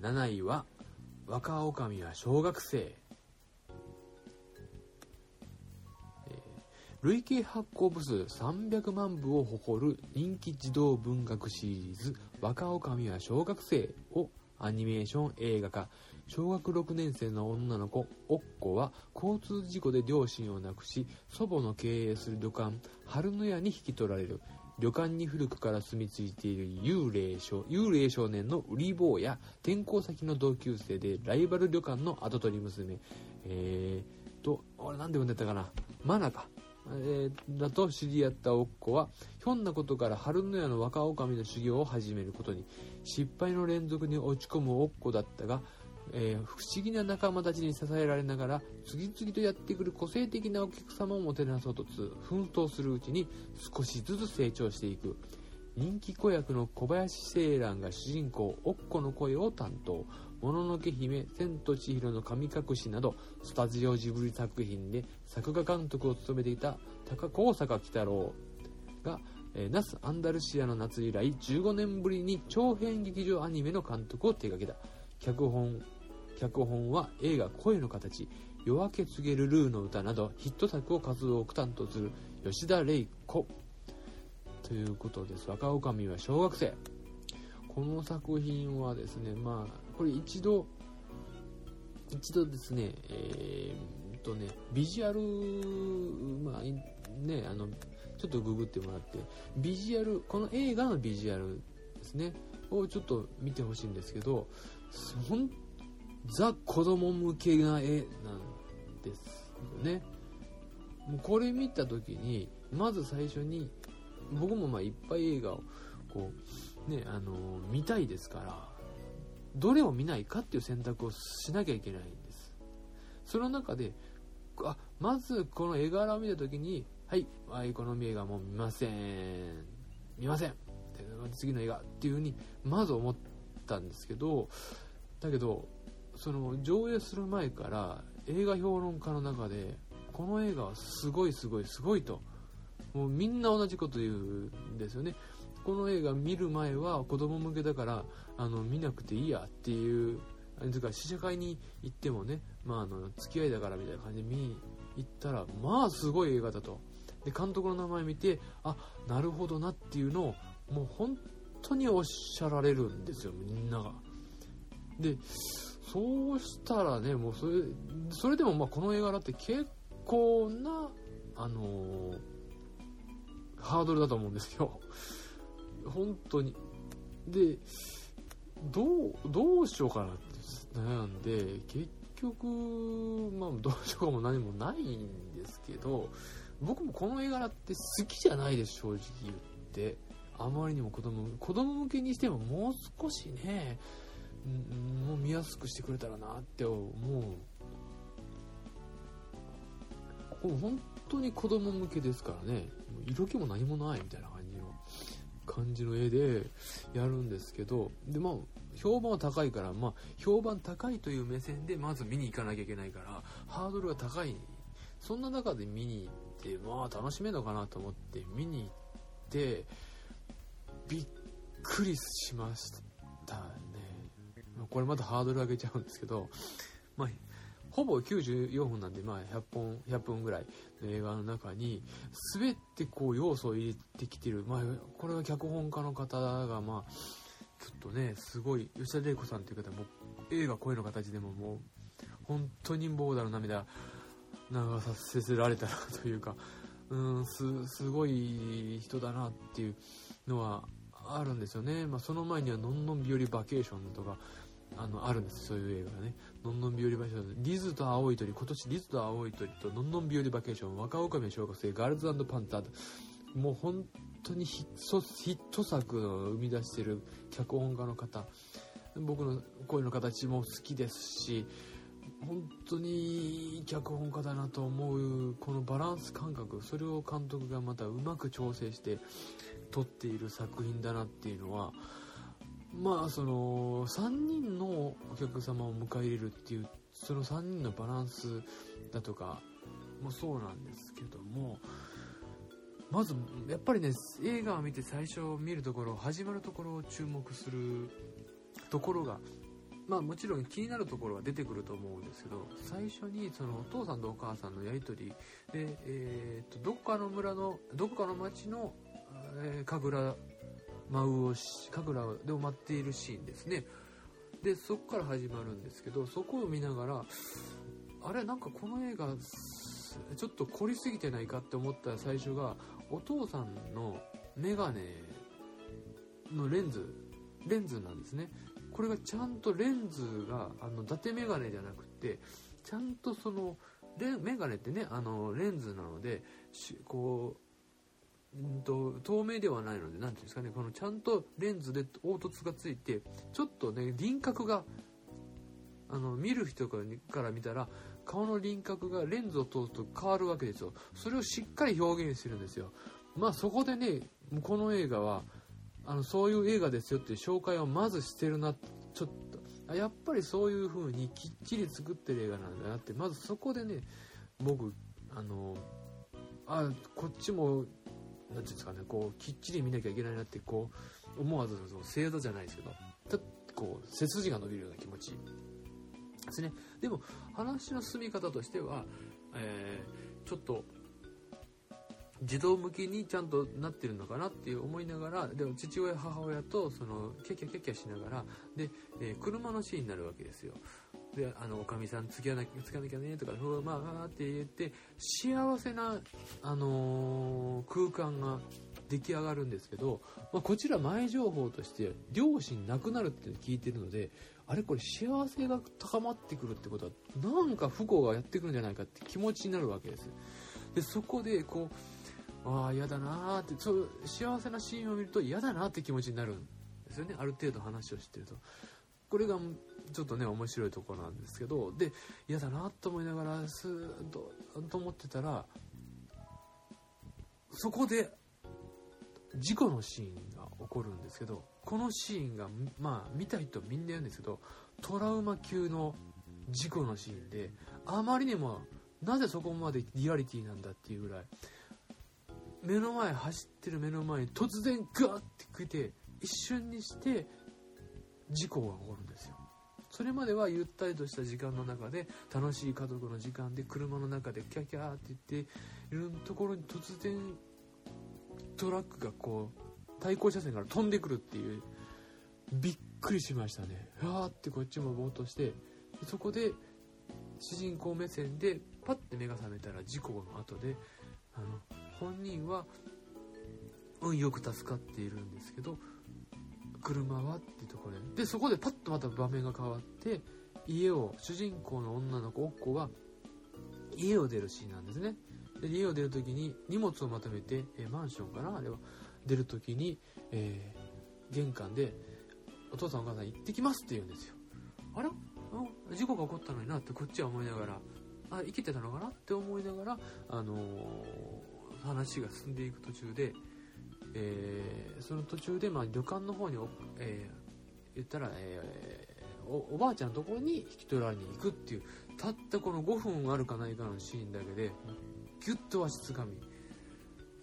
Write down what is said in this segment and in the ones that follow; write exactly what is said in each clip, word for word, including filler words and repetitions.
なないは若おかみは小学生、えー、累計発行部数さんびゃくまんぶを誇る人気児童文学シリーズ若おかみは小学生をアニメーション映画化。小学ろくねんせいの女の子おっこは交通事故で両親を亡くし、祖母の経営する旅館春の屋に引き取られる。旅館に古くから住み着いている幽霊少、幽霊少年の売り坊や転校先の同級生でライバル旅館の跡取り娘、えーと俺なんで呼んでたかな、マナか、えー、だと知り合ったおっこはひょんなことから春の屋の若女将の修行を始めることに。失敗の連続に落ち込むおっこだったが、えー、不思議な仲間たちに支えられながら次々とやってくる個性的なお客様をもてなそうと奮闘するうちに少しずつ成長していく。人気子役の小林聖蘭が主人公おっこの声を担当。もののけ姫、千と千尋の神隠しなどスタジオジブリ作品で作画監督を務めていた高坂喜太郎が、えー、那須アンダルシアの夏以来じゅうごねんぶりに長編劇場アニメの監督を手掛けた。脚本脚本は映画声の形、夜明け告げるルーの歌などヒット作を数多く担当する吉田玲子ということです。若女将は小学生、この作品はですね、まあこれ一度一度ですね、えー、っとねビジュアル、まあね、あのちょっとググってもらってビジュアル、この映画のビジュアルですねをちょっと見てほしいんですけど、ほんザ子供向けな絵なんですよね。もうこれ見た時にまず最初に僕もまあいっぱい映画をこう、ね、あのー、見たいですからどれを見ないかっていう選択をしなきゃいけないんです。その中であまずこの絵柄を見た時にはい、はい、この映画もう見ません見ません次の映画っていう風にまず思ったんですけど、だけどその上映する前から映画評論家の中でこの映画はすごいすごいすごいともうみんな同じこと言うんですよね。この映画見る前は子供向けだからあの見なくていいやっていう、とか試写会に行ってもね、まあ、あの付き合いだからみたいな感じで見に行ったらまあすごい映画だと。で監督の名前見てあなるほどなっていうのをもう本当におっしゃられるんですよみんなが。でそうしたらね、もうそれそれでもまあこの映画だって結構なあのー、ハードルだと思うんですよ本当に。でどうどうしようかなって悩んで結局まあどうしようかも何もないんですけど、僕もこの映画だって好きじゃないです正直言って。あまりにも子供子供向けにしてももう少しね、うん、もう見やすくしてくれたらなって思う。本当に子供向けですからね、色気も何もないみたいな感じの感じの絵でやるんですけど、でまあ評判は高いから、まあ、評判高いという目線でまず見に行かなきゃいけないからハードルが高い。そんな中で見に行ってまあ楽しめるのかなと思って見に行ってびっくりしましたね。これまたハードル上げちゃうんですけど、まあ、ほぼきゅうじゅうよんぷんなんで、まあ、ひゃっぽん、ひゃっぷんぐらいの映画の中に全てこう要素を入れてきてる、まあ、これは脚本家の方が、まあ、ちょっとねすごい吉田玲子さんという方も映画声の形でももう本当にボーダーの涙流させられたなというか、うん す, すごい人だなっていうのはあるんですよね。まあ、その前にはのんのん日和バケーションとかあのあるんです、そういう映画がね。のんのん日和バケーション、リズと青い鳥、今年リズと青い鳥とのんのん日和バケーション、若女将小学生、ガールズ&パンター、もう本当にヒット、ヒット作を生み出してる脚本家の方、僕の声の形も好きですし、本当に脚本家だなと思うこのバランス感覚、それを監督がまたうまく調整して撮っている作品だなっていうのは、まあそのさんにんのお客様を迎え入れるっていうそのさんにんのバランスだとかもそうなんですけども、まずやっぱりね映画を見て最初見るところ、始まるところを注目するところがまあもちろん気になるところは出てくると思うんですけど、最初にそのお父さんとお母さんのやり取りで、えー、とどこかの村のどこかの町の、えー、神楽舞を神楽で舞っているシーンですね。でそこから始まるんですけど、そこを見ながらあれなんかこの映画ちょっと凝りすぎてないかって思った最初が、お父さんのメガネのレンズレンズなんですね。これがちゃんとレンズがあの伊達メガネじゃなくて、ちゃんとそのレメガネってね、あのレンズなのでこう、うん、と透明ではないので、なんていうんですかね、このちゃんとレンズで凹凸がついて、ちょっとね輪郭があの見る人から見たら顔の輪郭がレンズを通すと変わるわけですよ。それをしっかり表現してるんですよ。まあそこでね、この映画はあのそういう映画ですよっていう紹介をまずしてるな、ちょっとやっぱりそういう風にきっちり作ってる映画なんだなって、まずそこでね、僕あのあこっちもなんていうんですかね、こうきっちり見なきゃいけないなってこう思わず正座じゃないですけど、ちょっとこう背筋が伸びるような気持ちですね。でも話の進み方としては、えー、ちょっと児童向きにちゃんとなってるのかなっていう思いながら、でも父親母親とそのキャキャキャキャしながらで、えー、車のシーンになるわけですよ。であのおかみさん付き合わなきゃ付き合わなきゃねとかふわまあまあって言って幸せなあのー、空間が出来上がるんですけど、まあ、こちら前情報として両親亡くなるって聞いてるので、あれこれ幸せが高まってくるってことはなんか不幸がやってくるんじゃないかって気持ちになるわけです。でそこでこうああ嫌だなーって、そう幸せなシーンを見ると嫌だなーって気持ちになるんですよね。ある程度話を知ってると、これがちょっとね面白いところなんですけど、で嫌だなーと思いながらスーッとと思ってたら、そこで事故のシーンが起こるんですけど、このシーンがまあ見た人みんな言うんですけど、トラウマ級の事故のシーンで、あまりにもなぜそこまでリアリティなんだっていうぐらい、目の前走ってる目の前に突然ガーって来て一瞬にして事故が起こるんですよ。それまではゆったりとした時間の中で楽しい家族の時間で車の中でキャキャーって言っているところに、突然トラックがこう対向車線から飛んでくるっていう、びっくりしましたね。わーってこっちもぼーっとして、そこで主人公目線でパッて目が覚めたら事故の後で、あの本人は運よく助かっているんですけど、車はってところで、でそこでパッとまた場面が変わって、家を主人公の女の子おっこが家を出るシーンなんですね。で家を出る時に荷物をまとめて、えマンションかなあれは出る時に、えー、玄関でお父さんお母さん行ってきますって言うんですよ。あれ事故が起こったのになってこっちは思いながら、あ生きてたのかなって思いながら、あのー話が進んでいく途中で、えー、その途中で、まあ、旅館の方に、えー、言ったら、えー、お, おばあちゃんのところに引き取られに行くっていう、たったこのごふんあるかないかのシーンだけでギュッとわしつかみ、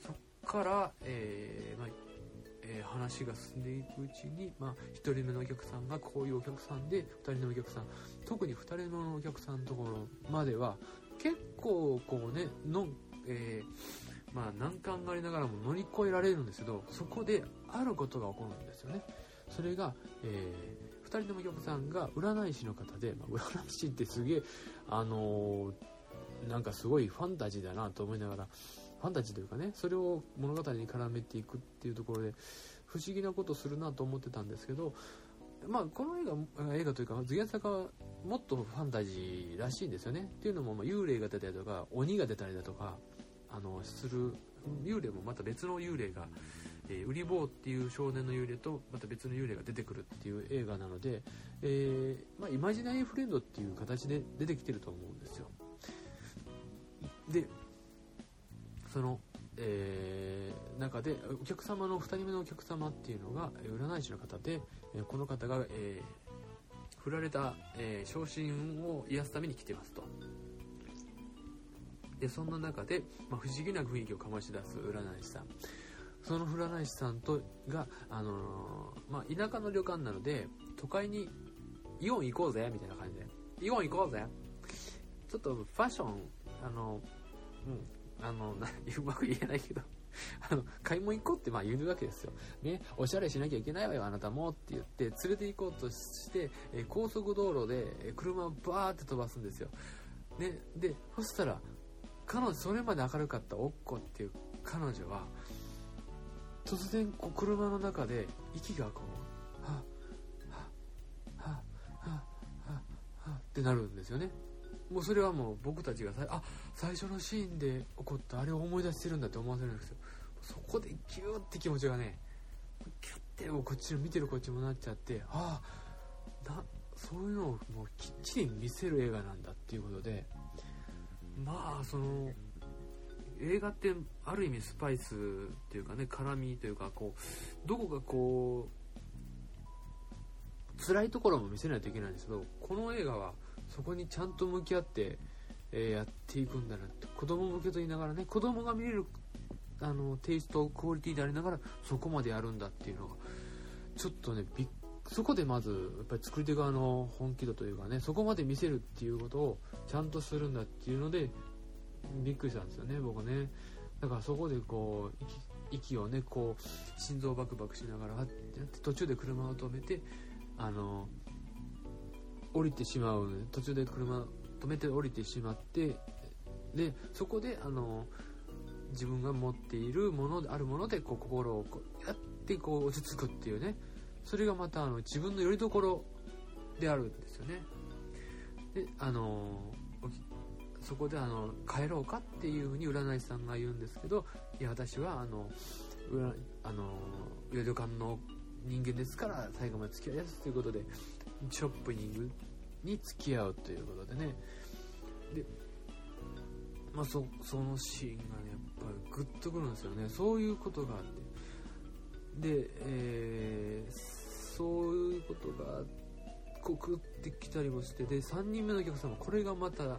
そっから、えーまあえー、話が進んでいくうちに、まあ、ひとりめのお客さんがこういうお客さんで、ふたりめのお客さん、特にふたりめのお客さんのところまでは結構こうねの、えーまあ、難関がありながらも乗り越えられるんですけど、そこであることが起こるんですよね。それが、えー、ふたりのお客さんが占い師の方で、まあ、占い師ってすげえ、あのー、なんかすごいファンタジーだなと思いながら、ファンタジーというかね、それを物語に絡めていくっていうところで不思議なことするなと思ってたんですけど、まあ、この映画映画というか原作はもっとファンタジーらしいんですよね。っていうのも、まあ、幽霊が出たりとか鬼が出たりだとか、あのする幽霊もまた別の幽霊が、えー、ウリボーっていう少年の幽霊とまた別の幽霊が出てくるっていう映画なので、えーまあ、イマジナリーフレンドっていう形で出てきてると思うんですよ。でその、えー、中でお客様のふたりめのお客様っていうのが占い師の方で、この方が、えー、振られた、えー、傷心を癒すために来てますと。でそんな中で、まあ、不思議な雰囲気を醸し出す占い師さん、その占い師さんとが、あのーまあ、田舎の旅館なので都会にイオン行こうぜみたいな感じで、イオン行こうぜ、ちょっとファッションあのうんあのうまく言えないけどあの買い物行こうってまあ言うわけですよね。おしゃれしなきゃいけないわよあなたもって言って連れて行こうとして、えー、高速道路で車をバーって飛ばすんですよ、ね、でそしたら彼女それまで明るかったおっこっていう彼女は突然こう車の中で息がこうはっはっはっはっはっはってなるんですよね。もうそれはもう僕たちがあ最初のシーンで起こったあれを思い出してるんだって思わせるんですよ。そこでギューって気持ちがねギューってもうこっちの見てるこっちもなっちゃって、ああなそういうのをもうきっちり見せる映画なんだっていうことで、まあその映画ってある意味スパイスっていうかね絡みというかこうどこかこう辛いところも見せないといけないんですけど、この映画はそこにちゃんと向き合って、えー、やっていくんだなって、子供向けと言いながらね子供が見れるあのテイストクオリティでありながらそこまでやるんだっていうのがちょっとねびっそこでまずやっぱり作り手側の本気度というかねそこまで見せるっていうことをちゃんとするんだっていうのでびっくりしたんですよね僕ね。だからそこでこう 息, 息をねこう心臓バクバクしながらってやって途中で車を止めてあの降りてしまう、途中で車止めて降りてしまってでそこであの自分が持っているものであるものでこう心をこうやってこう落ち着くっていうね、それがまたあの自分のよりどころであるんですよね。であのそこであの帰ろうかっていうふうに占い師さんが言うんですけど、いや私はあのあの旅館の人間ですから最後まで付き合いますということでショッピングに付き合うということでね、で、まあ、そ, そのシーンがねやっぱりグッとくるんですよね。そういうことがあってで、えー、そういうことがこうグッてきたりもして、でさんにんめのお客様これがまた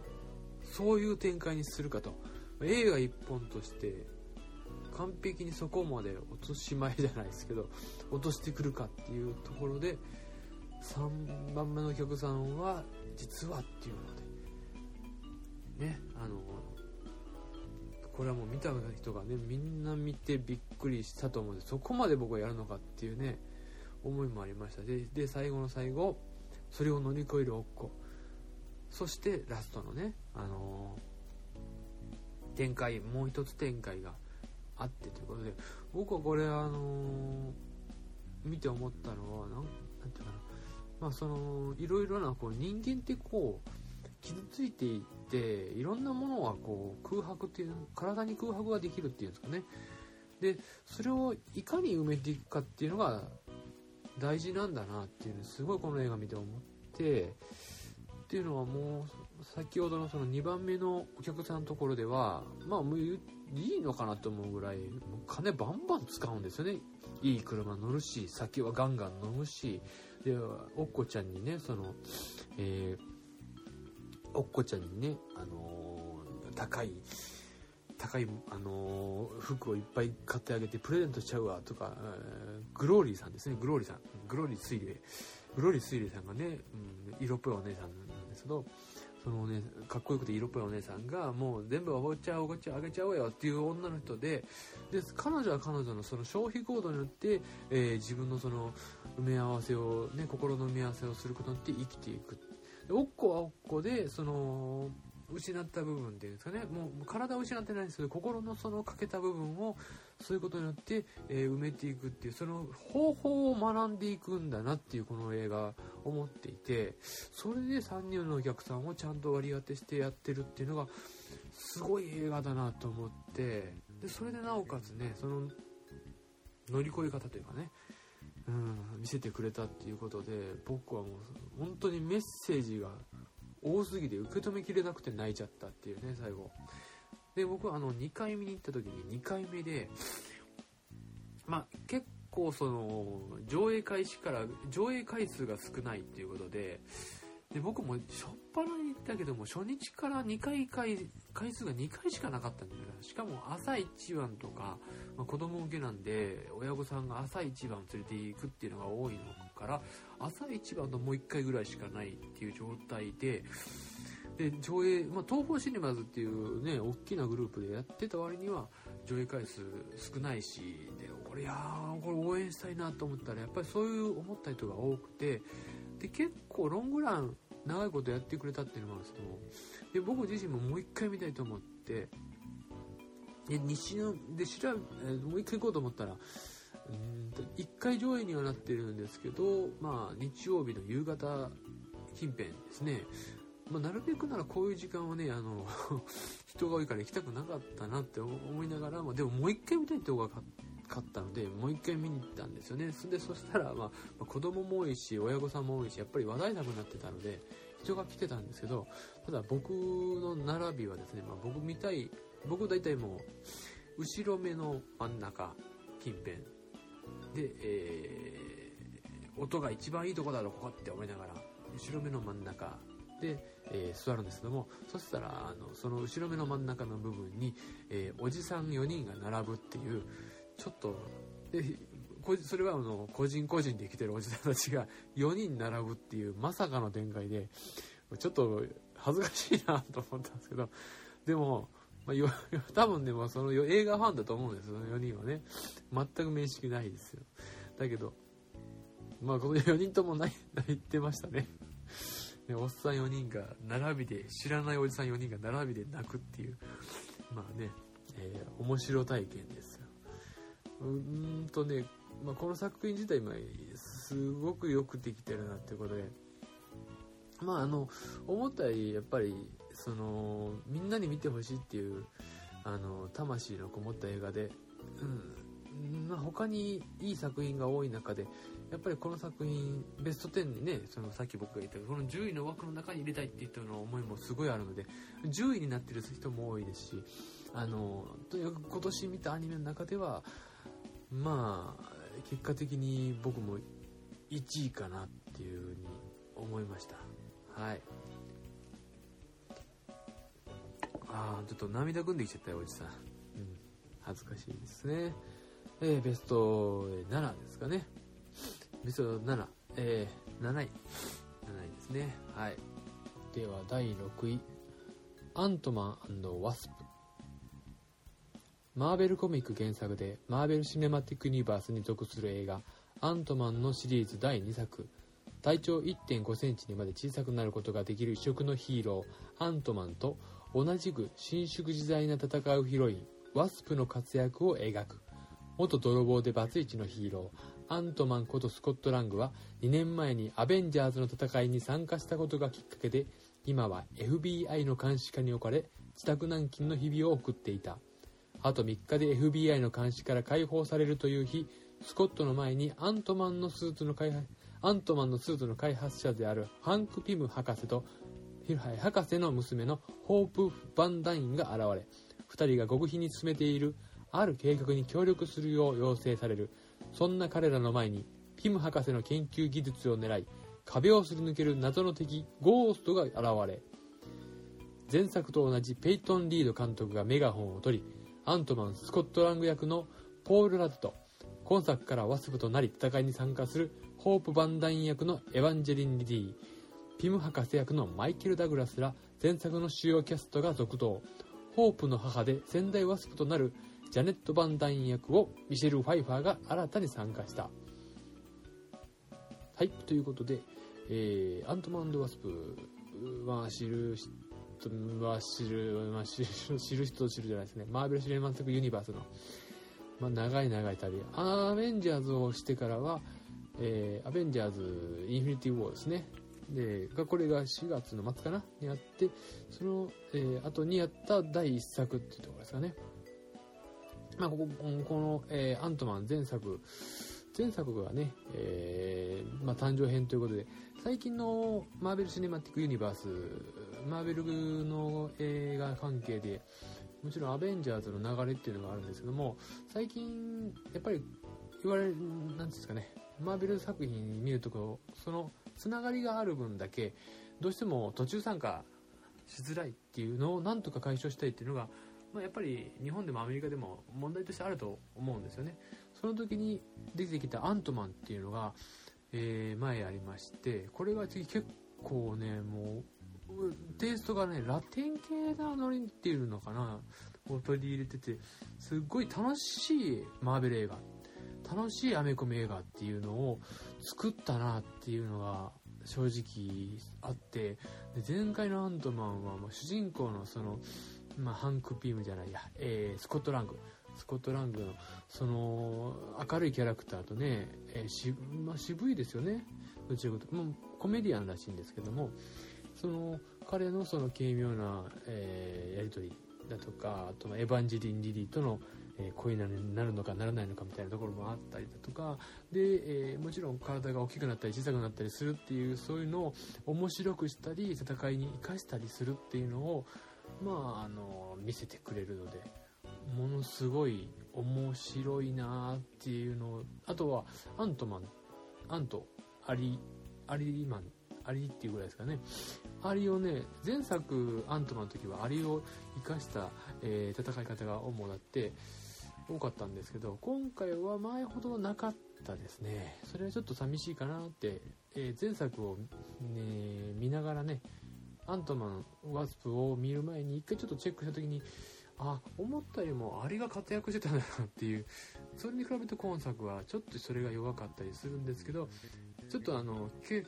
そういう展開にするかと、映画一本として完璧にそこまで落とし前じゃないですけど落としてくるかっていうところで、さんばんめのお客さんは実はっていうのでね、あのこれはもう見た人がねみんな見てびっくりしたと思うんで、そこまで僕はやるのかっていうね思いもありました。 で, で最後の最後それを乗り越えるおっこ、そしてラストのねあの展開もう一つ展開があってということで、僕はこれあのー、見て思ったのはなんなんていうかな、まあそのいろいろなこう人間ってこう傷ついていっていろんなものはこう空白っていう体に空白ができるっていうんですかね。でそれをいかに埋めていくかっていうのが大事なんだなっていうのすごいこの映画見て思ってっていうのは、もう先ほどのそのにばんめのお客さんのところではまあもういいのかなと思うぐらい金バンバン使うんですよね。いい車乗るし酒はガンガン飲むしで、おっこちゃんにねその、えー、おっこちゃんにねあのー、高い高いあのー、服をいっぱい買ってあげてプレゼントしちゃうわとか、えー、グローリーさんですねグローリーさんグローリー水泳グローリー水泳さんがね、うん、色っぽいお姉さんなんですけど、そのねかっこよくて色っぽいお姉さんがもう全部おごっちゃおごっちゃあげちゃおうよっていう女の人で、で彼女は彼女のその消費行動によって、えー、自分のその埋め合わせをね心の埋め合わせをすることによって生きていく。でおっこはおっこでその失った部分っていうんですかね、もう体を失ってないんですけど心のその欠けた部分をそういうことによって、えー、埋めていくっていうその方法を学んでいくんだなっていうこの映画を持っていて、それでさんにんのお客さんをちゃんと割り当てしてやってるっていうのがすごい映画だなと思って、でそれでなおかつねその乗り越え方というかね、うん、見せてくれたっていうことで、僕はもう本当にメッセージが多すぎて受け止めきれなくて泣いちゃったっていうね最後で、僕はあのにかいめに行った時ににかいめでまあ結構その上映開始から上映回数が少ないっていうことで、で僕も初っ端に行ったけども初日からにかい回回数がにかいしかなかったんだから、しかも朝一番とか、まあ、子供向けなんで親御さんが朝一番連れて行くっていうのが多いのから朝一番のもういっかいぐらいしかないっていう状態で、で上映、まあ、東宝シネマズっていうね大きなグループでやってた割には上映回数少ないし、でこれいやこれ応援したいなと思ったらやっぱりそういう思った人が多くて、で結構ロングラン長いことやってくれたっていうのもあるんですけど、で僕自身ももう一回見たいと思ってで西ので調べもう一回行こうと思ったら、うんといっかい上映にはなってるんですけど、まあ、日曜日の夕方近辺ですね、まあ、なるべくならこういう時間はねあの人が多いから行きたくなかったなって思いながら、まあ、でももう一回見たいって方が勝ったのでもう一回見に行ったんですよね。でそしたら、まあ、子供も多いし親御さんも多いしやっぱり話題なくなってたので人が来てたんですけど、ただ僕の並びはですね、まあ、僕みたい僕大体もう後ろ目の真ん中近辺で、えー、音が一番いいとこだろここって思いながら後ろ目の真ん中で、えー、座るんですけども、そしたらあのその後ろ目の真ん中の部分に、えー、おじさんよにんが並ぶっていうちょっとでそれはあの個人個人で生きてるおじさんたちがよにん並ぶっていうまさかの展開でちょっと恥ずかしいなと思ったんですけど、でも、まあ、多分ね、まあ、その映画ファンだと思うんですよ、そのよにんはね全く面識ないですよ。だけどまあこのよにんとも泣いてましたね。おっさんよにんが並びで知らないおじさんよにんが並びで泣くっていうまあね、えー、面白体験ですよ。うーんとね、まあ、この作品自体今すごくよくできてるなってことで、まああの思ったよりやっぱりそのみんなに見てほしいっていうあの魂のこもった映画で、うん、まあ、他にいい作品が多い中でやっぱりこの作品ベストじゅうにね、そのさっき僕が言ったこのじゅういの枠の中に入れたいっていう人の思いもすごいあるのでじゅういになってる人も多いですし、あのとにかく今年見たアニメの中ではまあ結果的に僕もいちいかなっていう風に思いました。はい。あーちょっと涙ぐんできちゃったよおじさん、うん、恥ずかしいですね。えー、ベストななですかね。ベストなな、えー、なない、なないですね。はい。ではだいろくい、アントマン&ワスプ。マーベルコミック原作でマーベルシネマティックユニバースに属する映画アントマンのシリーズだいにさく、体長 いってんごセンチにまで小さくなることができる異色のヒーローアントマンと同じく伸縮自在な戦うヒロインワスプの活躍を描く。元泥棒でバツイチのヒーローアントマンことスコット・ラングはにねんまえにアベンジャーズの戦いに参加したことがきっかけで今は エフビーアイ の監視下に置かれ自宅軟禁の日々を送っていた。あとみっかで エフビーアイ の監視から解放されるという日、スコットの前にアントマンのスーツの開発、アントマンのスーツの開発者であるハンク・ピム博士と博士の娘のホープ・バンダインが現れ、ふたりが極秘に進めているある計画に協力するよう要請される。そんな彼らの前にピム博士の研究技術を狙い壁をすり抜ける謎の敵ゴーストが現れ、前作と同じペイトン・リード監督がメガホンを取りアントマン・スコット・ラング役のポール・ラッド、今作からワスプとなり戦いに参加するホープ・バンダイン役のエヴァンジェリン・リディ、ピム博士役のマイケル・ダグラスら前作の主要キャストが続投。ホープの母で先代ワスプとなるジャネット・バンダイン役をミシェル・ファイファーが新たに参加した。はい、ということで、えー、アントマン&ワスプは知る知るは知る、まあ、知る、知る人知るじゃないですね。マーベルシネマティックユニバースの、まあ、長い長い旅。アベンジャーズをしてからは、えー、アベンジャーズインフィニティウォーですね。で、がこれがしがつの末かなにあって、その、えー、後にやっただいいっさくっていうところですかね。まあ、ここ、この、えー、アントマン前作、前作がね、えー、まあ、誕生編ということで、最近のマーベルシネマティックユニバース、マーベルの映画関係でもちろんアベンジャーズの流れっていうのがあるんですけども、最近やっぱり言われるなんですかね、マーベル作品見るとこそのつながりがある分だけどうしても途中参加しづらいっていうのをなんとか解消したいっていうのが、まあ、やっぱり日本でもアメリカでも問題としてあると思うんですよね。その時に出てきたアントマンっていうのがえー、前ありまして、これが次結構ね、もうテイストがねラテン系なノリっていうのかなを取り入れてて、すっごい楽しいマーベル映画、楽しいアメコミ映画っていうのを作ったなっていうのが正直あって、で前回のアントマンはもう主人公のその、まあ、ハンク・ピームじゃないや、えー、スコット・ラングスコットランドのその明るいキャラクターとね、えーしまあ、渋いですよね。どちらかともうコメディアンらしいんですけども、その彼のその軽妙な、えー、やり取りだとか、あとエヴァンジェリン・リリーとの、えー、恋になるのかならないのかみたいなところもあったりだとかで、えー、もちろん体が大きくなったり小さくなったりするっていう、そういうのを面白くしたり戦いに生かしたりするっていうのを、まあ、あの見せてくれるので、ものすごい面白いなっていうのを、あとはアントマンアントアリアリマンアリっていうぐらいですかね、アリをね、前作アントマンの時はアリを生かした、えー、戦い方が主だって多かったんですけど、今回は前ほどなかったですね。それはちょっと寂しいかなって、えー、前作を、ね、見ながらね、アントマンワスプを見る前に一回ちょっとチェックした時に、あ、思ったよりもアリが活躍してたんだなっていう、それに比べて今作はちょっとそれが弱かったりするんですけど、ちょっとあの、えー、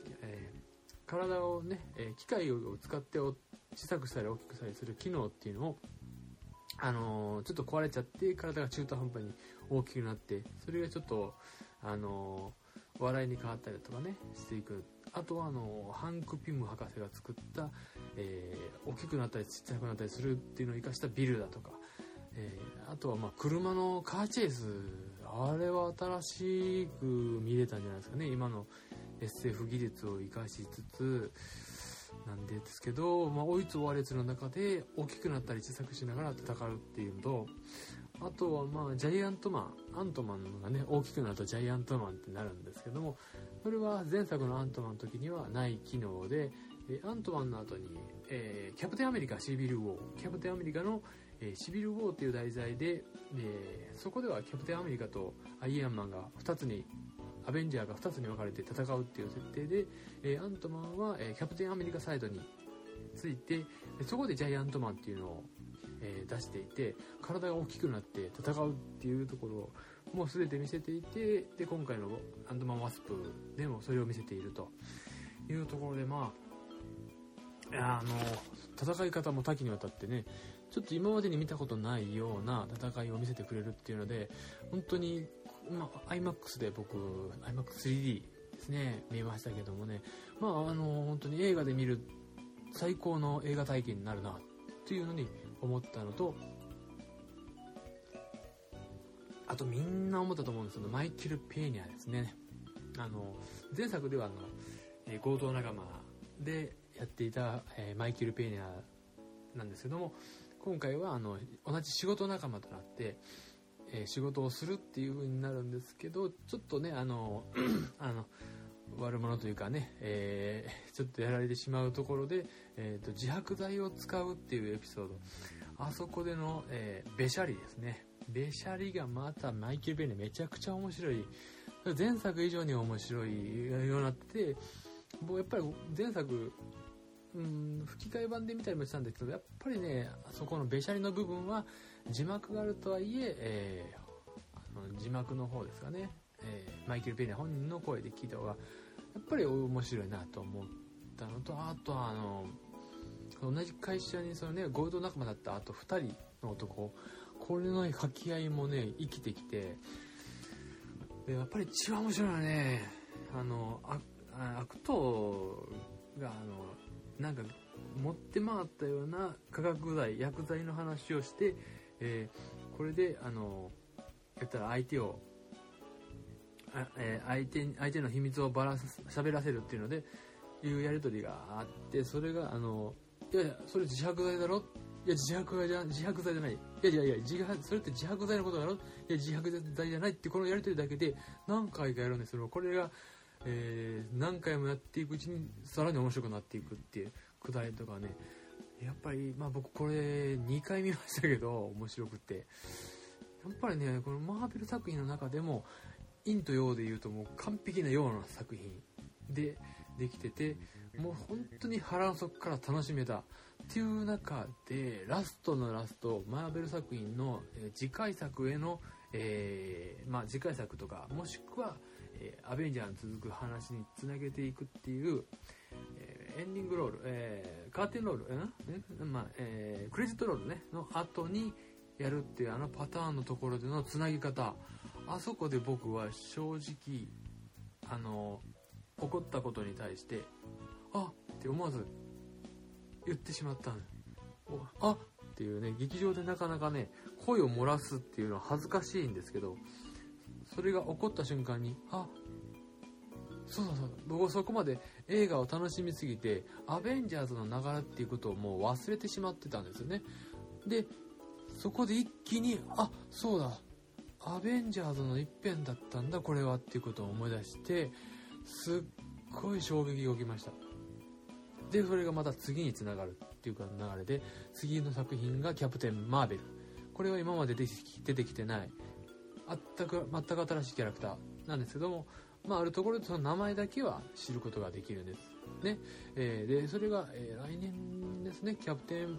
体をね、えー、機械を使って小さくしたり大きくしたりする機能っていうのを、あのー、ちょっと壊れちゃって体が中途半端に大きくなって、それがちょっとあのー、笑いに変わったりとかねしていく。あとはあのハンク・ピム博士が作った、えー、大きくなったり小さくなったりするっていうのを生かしたビルだとか、えー、あとはまあ車のカーチェイス、あれは新しく見れたんじゃないですかね、今の エスエフ 技術を生かしつつなんですけど、まあ、追いつ追われつの中で大きくなったり小さくしながら戦うっていうのと、あとはまあジャイアントマンアントマンがね、大きくなるとジャイアントマンってなるんですけども、それは前作のアントマンの時にはない機能で、アントマンの後に、えー、キャプテンアメリカシビルウォーキャプテンアメリカの、えー、シビルウォーっていう題材で、えー、そこではキャプテンアメリカとアイアンマンがふたつに、アベンジャーがふたつに分かれて戦うっていう設定で、えー、アントマンは、えー、キャプテンアメリカサイドについて、そこでジャイアントマンっていうのを、えー、出していて、体が大きくなって戦うっていうところをもう全て見せていて、で今回のアントマンワスプでもそれを見せているというところで、まあ、あの戦い方も多岐にわたってね、ちょっと今までに見たことないような戦いを見せてくれるっていうので、本当にまあ、IMAX で僕 アイマックススリーディー ですね、見ましたけどもね、まあ、あの本当に映画で見る最高の映画体験になるなっていうのに思ったのと、あとみんな思ったと思うんですけど、マイケル・ペーニャですね。あの前作ではあの、えー、強盗仲間でやっていた、えー、マイケル・ペーニャなんですけども、今回はあの同じ仕事仲間となって仕事をするっていう風になるんですけど、ちょっとねあのあの悪者というかね、えー、ちょっとやられてしまうところで、えー、と自白剤を使うっていうエピソード、あそこでの、えー、ベシャリですね。ベシャリがまたマイケル・ベイネめちゃくちゃ面白い、前作以上に面白いようになってて、もうやっぱり前作、うん、吹き替え版で見たりもしたんですけど、やっぱりねあそこのべしゃりの部分は字幕があるとはいえ、えー、あの字幕の方ですかね、えー、マイケル・ペーニャ本人の声で聞いた方がやっぱり面白いなと思ったのと、あとはあの同じ会社にその、ね、合同仲間だったあとふたりの男、これの掛け合いもね生きてきて、でやっぱり一番面白いのはね、あのあ悪党があのなんか持って回ったような化学剤薬剤の話をして、えー、これであのやったら相手をあ、えー、相手相手の秘密をばらす喋らせるっていうのでいうやり取りがあって、それがあのいやいやそれ自白剤だろ、いや自白剤じゃ自白剤じゃない、いやいやいや自白それって自白剤のことだろ、いや自白剤じゃないって、このやり取りだけで何回かやるんですけど、これがえー、何回もやっていくうちにさらに面白くなっていくっていうくだりとかね、やっぱり、まあ、僕これにかい見ましたけど面白くて、やっぱりねこのマーベル作品の中でも陰と陽でいうともう完璧なような作品でできてて、もう本当に腹の底から楽しめたっていう中で、ラストのラスト、マーベル作品の次回作への、えーまあ、次回作とかもしくは、えー、アベンジャーに続く話につなげていくっていう、えー、エンディングロール、えー、カーテンロール、えーまあえー、クレジットロール、ね、の後にやるっていうあのパターンのところでのつなぎ方、あそこで僕は正直あの起こったことに対してあって思わず言ってしまったの。あっていうね、劇場でなかなかね声を漏らすっていうのは恥ずかしいんですけど、それが起こった瞬間にあそうそうそう、僕はそこまで映画を楽しみすぎてアベンジャーズの流れっていうことをもう忘れてしまってたんですよね。でそこで一気にあそうだアベンジャーズの一編だったんだこれはっていうことを思い出して、すっごい衝撃が起きました。でそれがまた次につながるっていうか流れで、次の作品がキャプテンマーベル、これは今まで出てき て, 出てきてないあったく全く新しいキャラクターなんですけども、まあ、あるところでその名前だけは知ることができるんですね。えー、でそれが、えー、来年ですね、キャプテン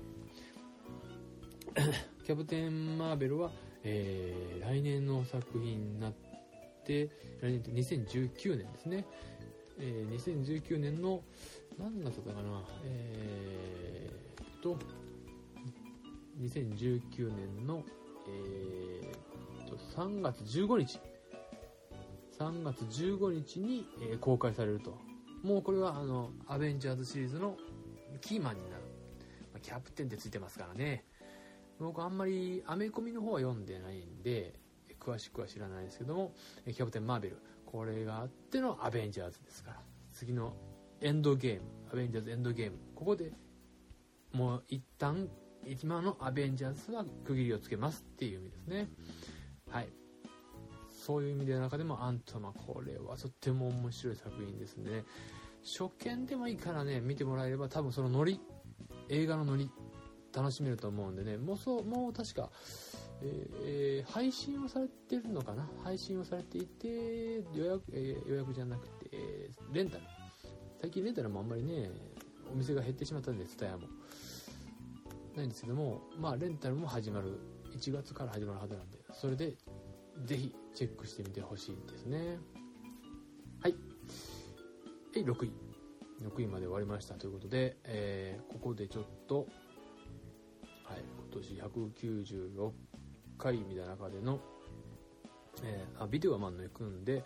キャプテンマーベルは、えー、来年の作品になって、来年ってにせんじゅうきゅうねんですね、えー、にせんじゅうきゅうねんの何だったかな、えー、っとにせんじゅうきゅうねんの、えー、っとさんがつじゅうごにちさんがつじゅうごにちに、えー、公開されると。もうこれはあのアベンジャーズシリーズのキーマンになる、まあ、キャプテンってついてますからね。僕あんまりアメコミの方は読んでないんで詳しくは知らないですけども、キャプテンマーベル、これがあってのアベンジャーズですから、次のエンドゲーム、アベンジャーズエンドゲーム、ここでもう一旦今のアベンジャーズは区切りをつけますっていう意味ですね。はい、そういう意味での中でもアントマン、これはとっても面白い作品ですね。初見でもいいからね見てもらえれば多分そのノリ、映画のノリ楽しめると思うんでね。もうそう、もう確か、えー、配信をされてるのかな、配信をされていて予約、えー、予約じゃなくて、えー、レンタル、最近レンタルもあんまりねお店が減ってしまったんでツタヤもないんですけども、まあレンタルも始まるいちがつから始まるはずなんで、それでぜひチェックしてみてほしいですね。はい、えろくいろくいまで終わりましたということで、えー、ここでちょっとはい、今年ひゃくきゅうじゅうろっかいみたいな中での、えー、あビデオはマンの行くんで、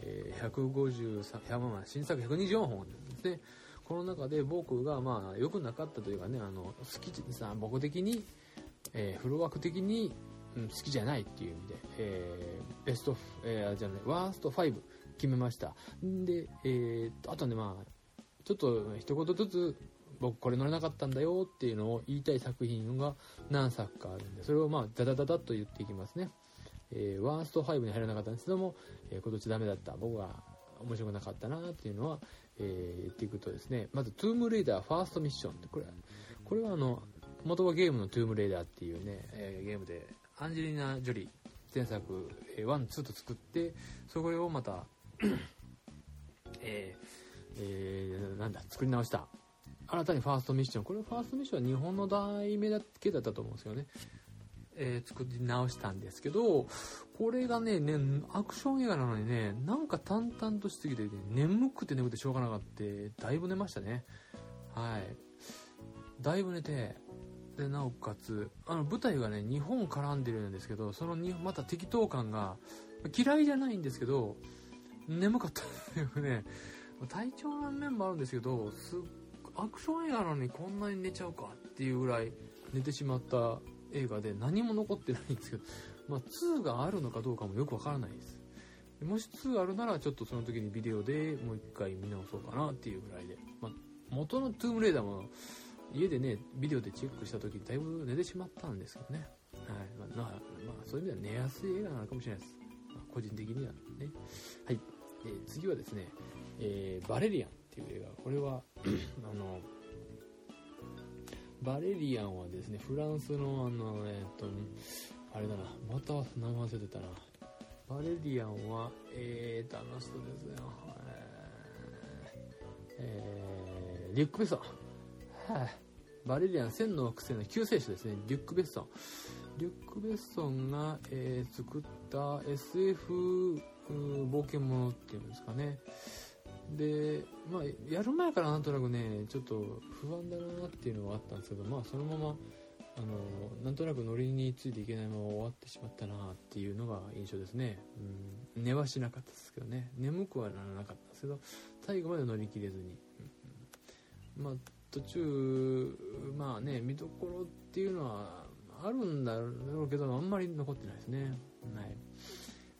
えー、ひゃくごじゅうさん、新作ひゃくにじゅうよんほんですね。この中で僕がまあ良くなかったというかね、あの好きさ僕的に、えー、フロアク的に、うん、好きじゃないっていう意味で、えー、ベスト、えー、じゃないワーストご決めました。で、えー、あとねまあちょっと一言ずつ僕これ乗れなかったんだよっていうのを言いたい作品が何作かあるんで、それをまあダダダダッと言っていきますね。えー、ワーストごに入らなかったんですけども、えー、今年ダメだった僕は面白くなかったなっていうのは、えー、言っていくとですね、まずトゥームレイダーファーストミッションってこれこれはあの元はゲームのトゥームレイダーっていうね、えー、ゲームでアンジェリーナ・ジョリー前作いち、にと作って、それをまた、えーえー、なんだ作り直した新たにファーストミッション、これファーストミッションは日本の題名だけだったと思うんですよね、えー、作り直したんですけど、これが ね, ねアクション映画なのにねなんか淡々としすぎて、ね、眠くて眠くてしょうがなかった、だいぶ寝ましたね。はいだいぶ寝て、でなおかつあの舞台がね日本絡んでるんですけど、そのにまた適当感が嫌いじゃないんですけど眠かったですね。体調の面もあるんですけど、すっアクション映画なのにこんなに寝ちゃうかっていうぐらい寝てしまった映画で何も残ってないんですけど、まあにがあるのかどうかもよくわからないです。もしにあるならちょっとその時にビデオでもう一回見直そうかなっていうぐらいで、まあ、元のトゥームレイダーも家でねビデオでチェックした時にだいぶ寝てしまったんですけどね、はいまあまあ、そういう意味では寝やすい映画なのかもしれないです、まあ、個人的にはね。はい、えー、次はですね、えー、バレリアンっていう映画、これはあのバレリアンはですねフランスのあのえっとあれだなまた名前忘れてたなバレリアンはえーとあの人ですよ、えー、リュック・ベッソン、はあ、バレリアン千の惑星の救世主ですね、リュック・ベッソンリュック・ベッソンが、えー、作った エスエフ 冒険物っていうんですかね。で、まあ、やる前からなんとなくねちょっと不安だなっていうのはあったんですけど、まあそのままあのなんとなくノリについていけないまま終わってしまったなっていうのが印象ですね、うん、寝はしなかったですけどね、眠くはならなかったんですけど最後まで乗り切れずに、うん、まあ途中まあね見どころっていうのはあるんだろうけどあんまり残ってないですね。はい、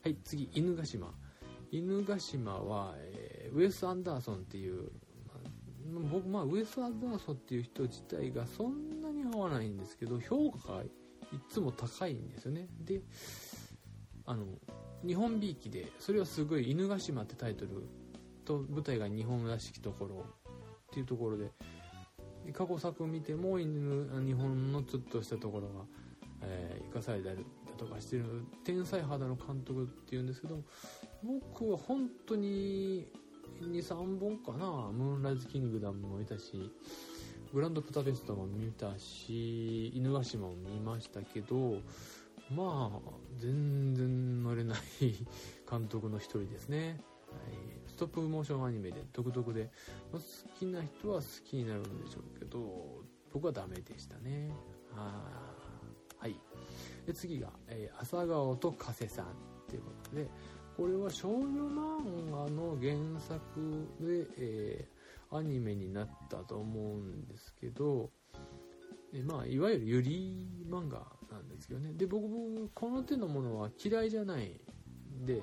はい、次犬ヶ島。犬ヶ島は、えー、ウェス・アンダーソンっていう、まあ、僕、まあ、ウェス・アンダーソンっていう人自体がそんなに合わないんですけど評価がいつも高いんですよね。であの日本びいきでそれはすごい犬ヶ島ってタイトルと舞台が日本らしきところっていうところで過去作を見ても犬日本のちょっとしたところが、えー、生かされたりだとかしてる天才肌の監督っていうんですけど僕は本当に にさんぼんかな、ムーンライズキングダムも見たしグランドブダペストも見たし犬ヶ島も見ましたけどまあ全然乗れない監督の一人ですね。はい、ストップモーションアニメで独特で、まあ、好きな人は好きになるんでしょうけど僕はダメでしたね。はー、はい、で次が、えー、朝顔と加瀬さんということでこれは少女漫画の原作で、えー、アニメになったと思うんですけどで、まあ、いわゆるユリ漫画なんですけどね。で僕この手のものは嫌いじゃないんで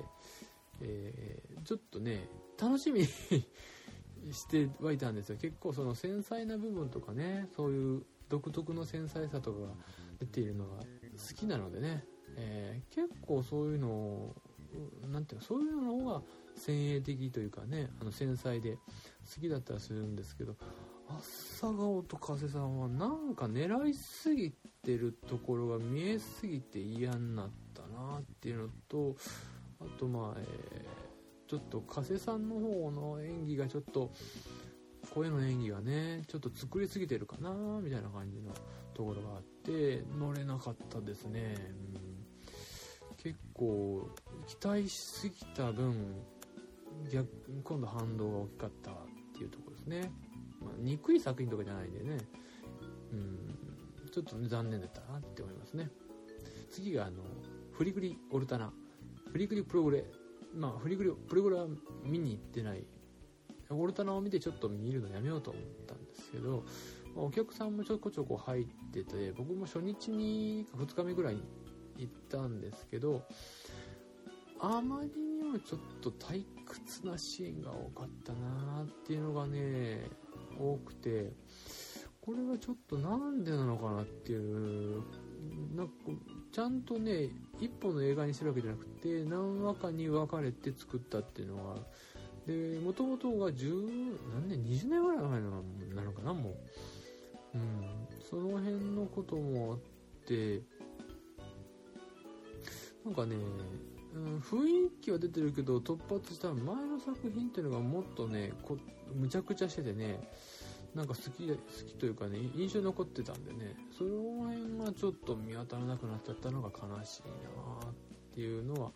えー、ちょっとね楽しみにしてはいたんですよ。結構その繊細な部分とかねそういう独特の繊細さとかが出ているのが好きなのでね、えー、結構そういうのをなんていうのそういうのの方が先鋭的というかねあの繊細で好きだったりするんですけど朝顔と加瀬さんはなんか狙いすぎてるところが見えすぎて嫌になったなっていうのとあとまあ、えー、ちょっと加瀬さんの方の演技がちょっと声の演技がねちょっと作りすぎてるかなみたいな感じのところがあって乗れなかったですね、うん、結構期待しすぎた分逆今度反動が大きかったっていうところですね。まあ、憎い作品とかじゃないんでね、うん、ちょっと、ね、残念だったなって思いますね。次があのフリクリオルタナフリクリプログレまあフリクリプログレは見に行ってないオルタナを見てちょっと見るのやめようと思ったんですけど、まあ、お客さんもちょこちょこ入ってて僕も初日にふつかめぐらいに行ったんですけどあまりにもちょっと退屈なシーンが多かったなっていうのがね多くてこれはちょっとなんでなのかなっていうなんかちゃんとね一本の映画にしてるわけじゃなくて何話かに分かれて作ったっていうのがで元々がじゅう何年にじゅうねんぐらい前なのかなもう、うん、その辺のこともあってなんかね、うん、雰囲気は出てるけど突発した前の作品っていうのがもっとねこむちゃくちゃしててねなんか好きで好きというかね印象に残ってたんでねその辺がちょっと見当たらなくなっちゃったのが悲しいなっていうのは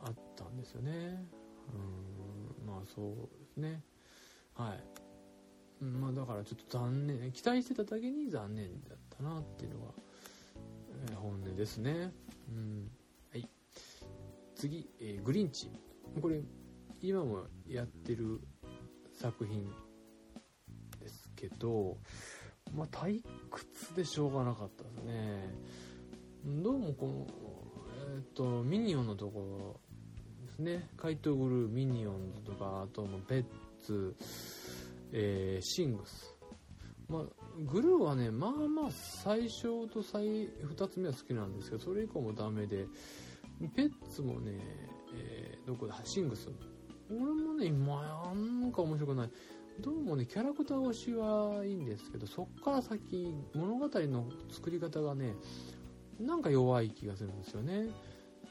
あったんですよね。うーんまあそうですね。はいまあだからちょっと残念期待してただけに残念だったなっていうのが、えー、本音ですね。うんはい次、えー、グリンチこれ今もやってる作品ですけど、まあ、退屈でしょうがなかったですね。どうもこの、えー、とミニオンのところですね怪盗グルーミニオンズとかあとペッツ、えー、シングス、まあ、グルーはねまあまあ最初と最ふたつめは好きなんですけどそれ以降もダメでペッツもね、えー、どこだシングス俺もね今なんか面白くないどうもねキャラクター推しはいいんですけどそっから先物語の作り方がねなんか弱い気がするんですよね。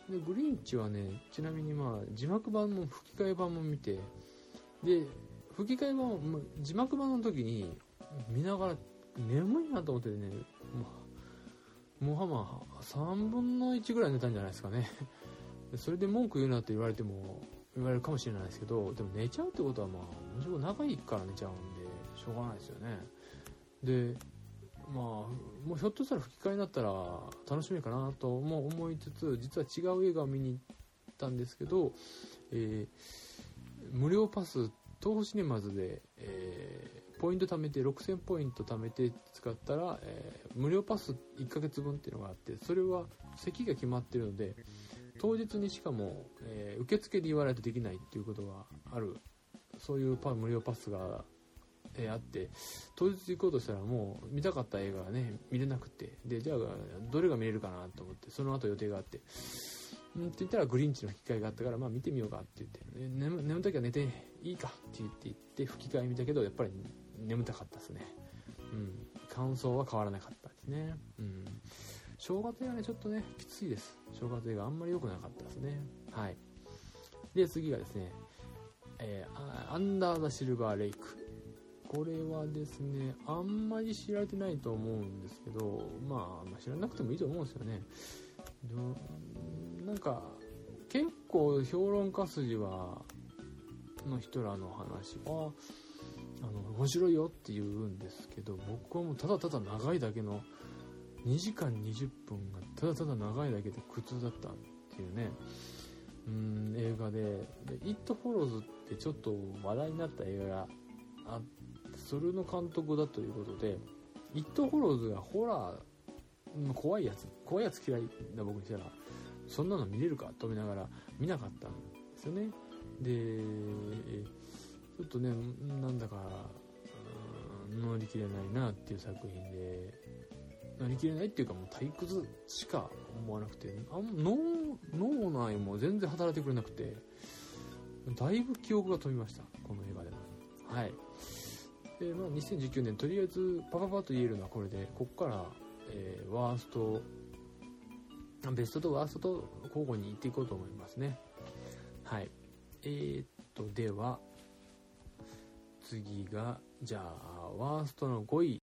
でグリンチはね、ちなみにまあ字幕版も吹き替え版も見て、で吹き替え版も字幕版の時に見ながら眠いなと思ってね、もはまあさんぶんのいちぐらい寝たんじゃないですかね。それで文句言うなって言われても言われるかもしれないですけど、でも寝ちゃうってことはまあむしろ仲いいから寝ちゃうんでしょうがないですよね。でまあもうひょっとしたら吹き替えになったら楽しみかなとも思いつつ、実は違う映画を見に行ったんですけど、えー、無料パス東宝シネマズで、えー、ポイント貯めてろくせんポイント貯めて使ったら、えー、無料パスいっかげつぶんっていうのがあって、それは席が決まってるので当日にしかも、えー、受付で言わないとできないっていうことがある、そういうパ無料パスが、えー、あって、当日行こうとしたらもう見たかった映画がね見れなくて、でじゃあどれが見れるかなと思ってその後予定があって、うんって言ったらグリンチの吹き替えがあったからまあ見てみようかって言って、ね、眠, 眠たきゃ寝ていいかって言って言って吹き替え見たけどやっぱり眠たかったですね。うん、感想は変わらなかったですね。うん、正月映画ねちょっとねきついです。正月映画あんまり良くなかったですね。はい。で次がですね、えー、アンダーザシルバーレイク、これはですねあんまり知られてないと思うんですけど、まあ、まあ知らなくてもいいと思うんですよね。なんか結構評論家筋はの人らの話はあの面白いよって言うんですけど、僕はもうただただ長いだけのにじかんにじゅっぷんがただただ長いだけで苦痛だったっていうね、うーん映画で、でイットフォローズってちょっと話題になった映画があってそれの監督だということで、イットフォローズがホラー怖いやつ怖いやつ嫌いな僕にしたらそんなの見れるかと思いながら見なかったんですよね。でちょっとねなんだか乗り切れないなっていう作品で、乗り切れないっていうかもう退屈しか思わなくて、あの脳内も全然働いてくれなくてだいぶ記憶が飛びましたこの映画でも。はい。で、まあ、にせんじゅうきゅうねんとりあえずパパパと言えるのはこれで、こっから、えー、ワーストベストとワーストと交互にいっていこうと思いますね。はい。えー、っとでは次がじゃあワーストのごい